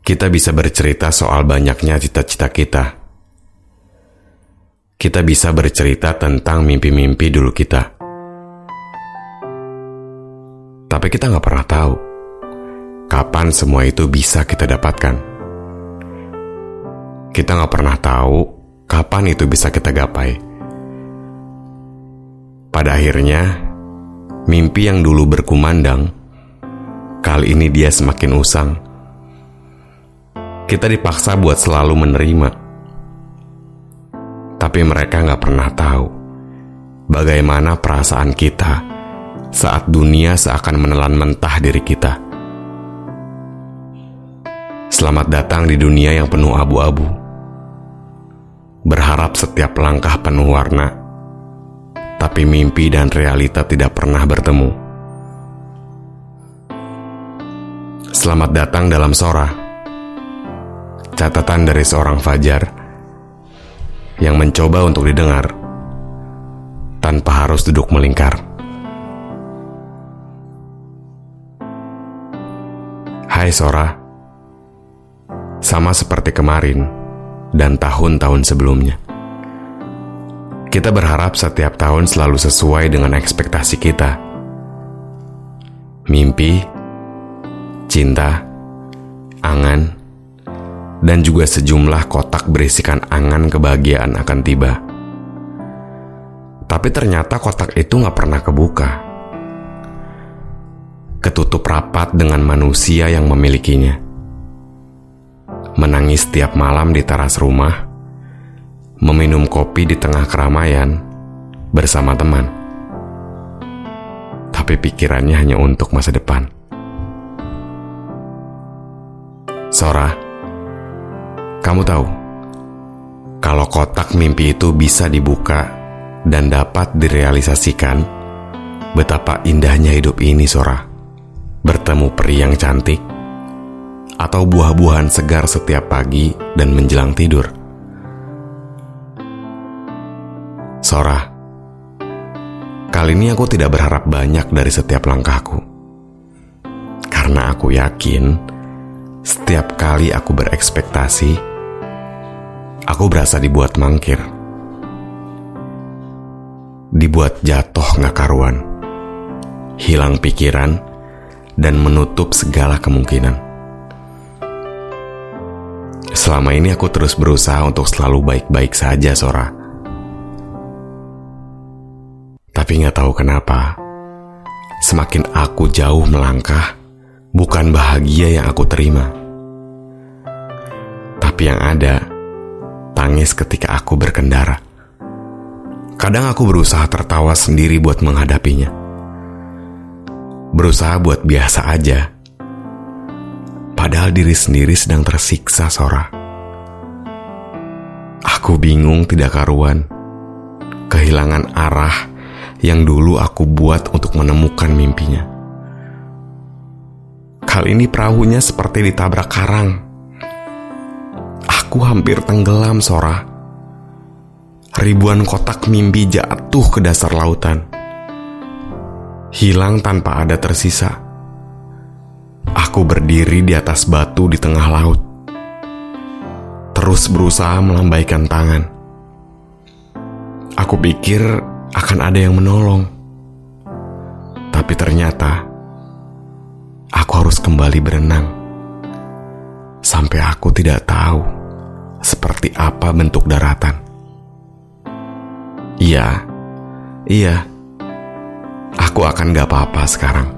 Kita bisa bercerita soal banyaknya cita-cita kita. Kita bisa bercerita tentang mimpi-mimpi dulu kita. Tapi kita gak pernah tahu kapan semua itu bisa kita dapatkan. Kita gak pernah tahu kapan itu bisa kita gapai. Pada akhirnya, mimpi yang dulu berkumandang, kali ini dia semakin usang. Kita dipaksa buat selalu menerima. Tapi mereka gak pernah tahu bagaimana perasaan kita saat dunia seakan menelan mentah diri kita. Selamat datang di dunia yang penuh abu-abu. Berharap setiap langkah penuh warna. Tapi mimpi dan realita tidak pernah bertemu. Selamat datang dalam Sora. Catatan dari seorang Fajar yang mencoba untuk didengar tanpa harus duduk melingkar. Hai Sora, sama seperti kemarin dan tahun-tahun sebelumnya. Kita berharap setiap tahun selalu sesuai dengan ekspektasi kita. Mimpi, cinta, angan, dan juga sejumlah kotak berisikan angan kebahagiaan akan tiba. Tapi ternyata kotak itu gak pernah kebuka. Ketutup rapat dengan manusia yang memilikinya. Menangis tiap malam di teras rumah. Meminum kopi di tengah keramaian bersama teman. Tapi pikirannya hanya untuk masa depan. Sora, kamu tahu, kalau kotak mimpi itu bisa dibuka dan dapat direalisasikan, betapa indahnya hidup ini, Sora. Bertemu peri yang cantik, atau buah-buahan segar setiap pagi dan menjelang tidur. Sora, kali ini aku tidak berharap banyak dari setiap langkahku. Karena aku yakin, setiap kali aku berekspektasi, aku berasa dibuat mangkir. Dibuat jatuh gak karuan. Hilang pikiran dan menutup segala kemungkinan. Selama ini aku terus berusaha untuk selalu baik-baik saja, Sora. Tapi gak tahu kenapa, semakin aku jauh melangkah, bukan bahagia yang aku terima. Tapi yang ada, tangis ketika aku berkendara. Kadang aku berusaha tertawa sendiri buat menghadapinya. Berusaha buat biasa aja. Padahal diri sendiri sedang tersiksa, Sora. Aku bingung tidak karuan. Kehilangan arah yang dulu aku buat untuk menemukan mimpinya. Kali ini perahunya seperti ditabrak karang. Aku hampir tenggelam, Sora. Ribuan kotak mimpi jatuh ke dasar lautan. Hilang tanpa ada tersisa. Aku berdiri di atas batu di tengah laut. Terus berusaha melambaikan tangan. Aku pikir akan ada yang menolong. Tapi ternyata, aku harus kembali berenang. Sampai aku tidak tahu seperti apa bentuk daratan. Iya, aku akan gak apa-apa sekarang.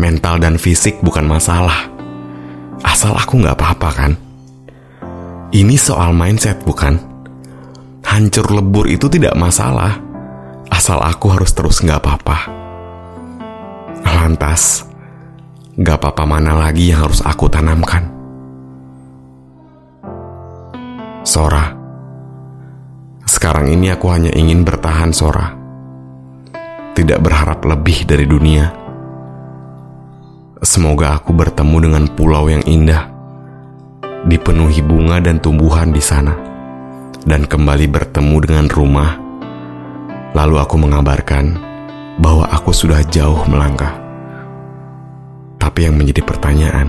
Mental dan fisik bukan masalah, asal aku gak apa-apa kan. Ini soal mindset, bukan? Hancur lebur itu tidak masalah, asal aku harus terus gak apa-apa. Lantas, Gak apa-apa, mana lagi yang harus aku tanamkan? Sora, sekarang ini aku hanya ingin bertahan, Sora. Tidak berharap lebih dari dunia. Semoga aku bertemu dengan pulau yang indah, dipenuhi bunga dan tumbuhan di sana, dan kembali bertemu dengan rumah. Lalu aku mengabarkan bahwa aku sudah jauh melangkah. Tapi yang menjadi pertanyaan,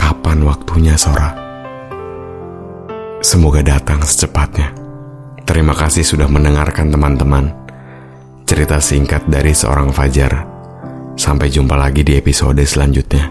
kapan waktunya, Sora? Semoga datang secepatnya. Terima kasih sudah mendengarkan, teman-teman. Cerita singkat dari seorang Fajar. Sampai jumpa lagi di episode selanjutnya.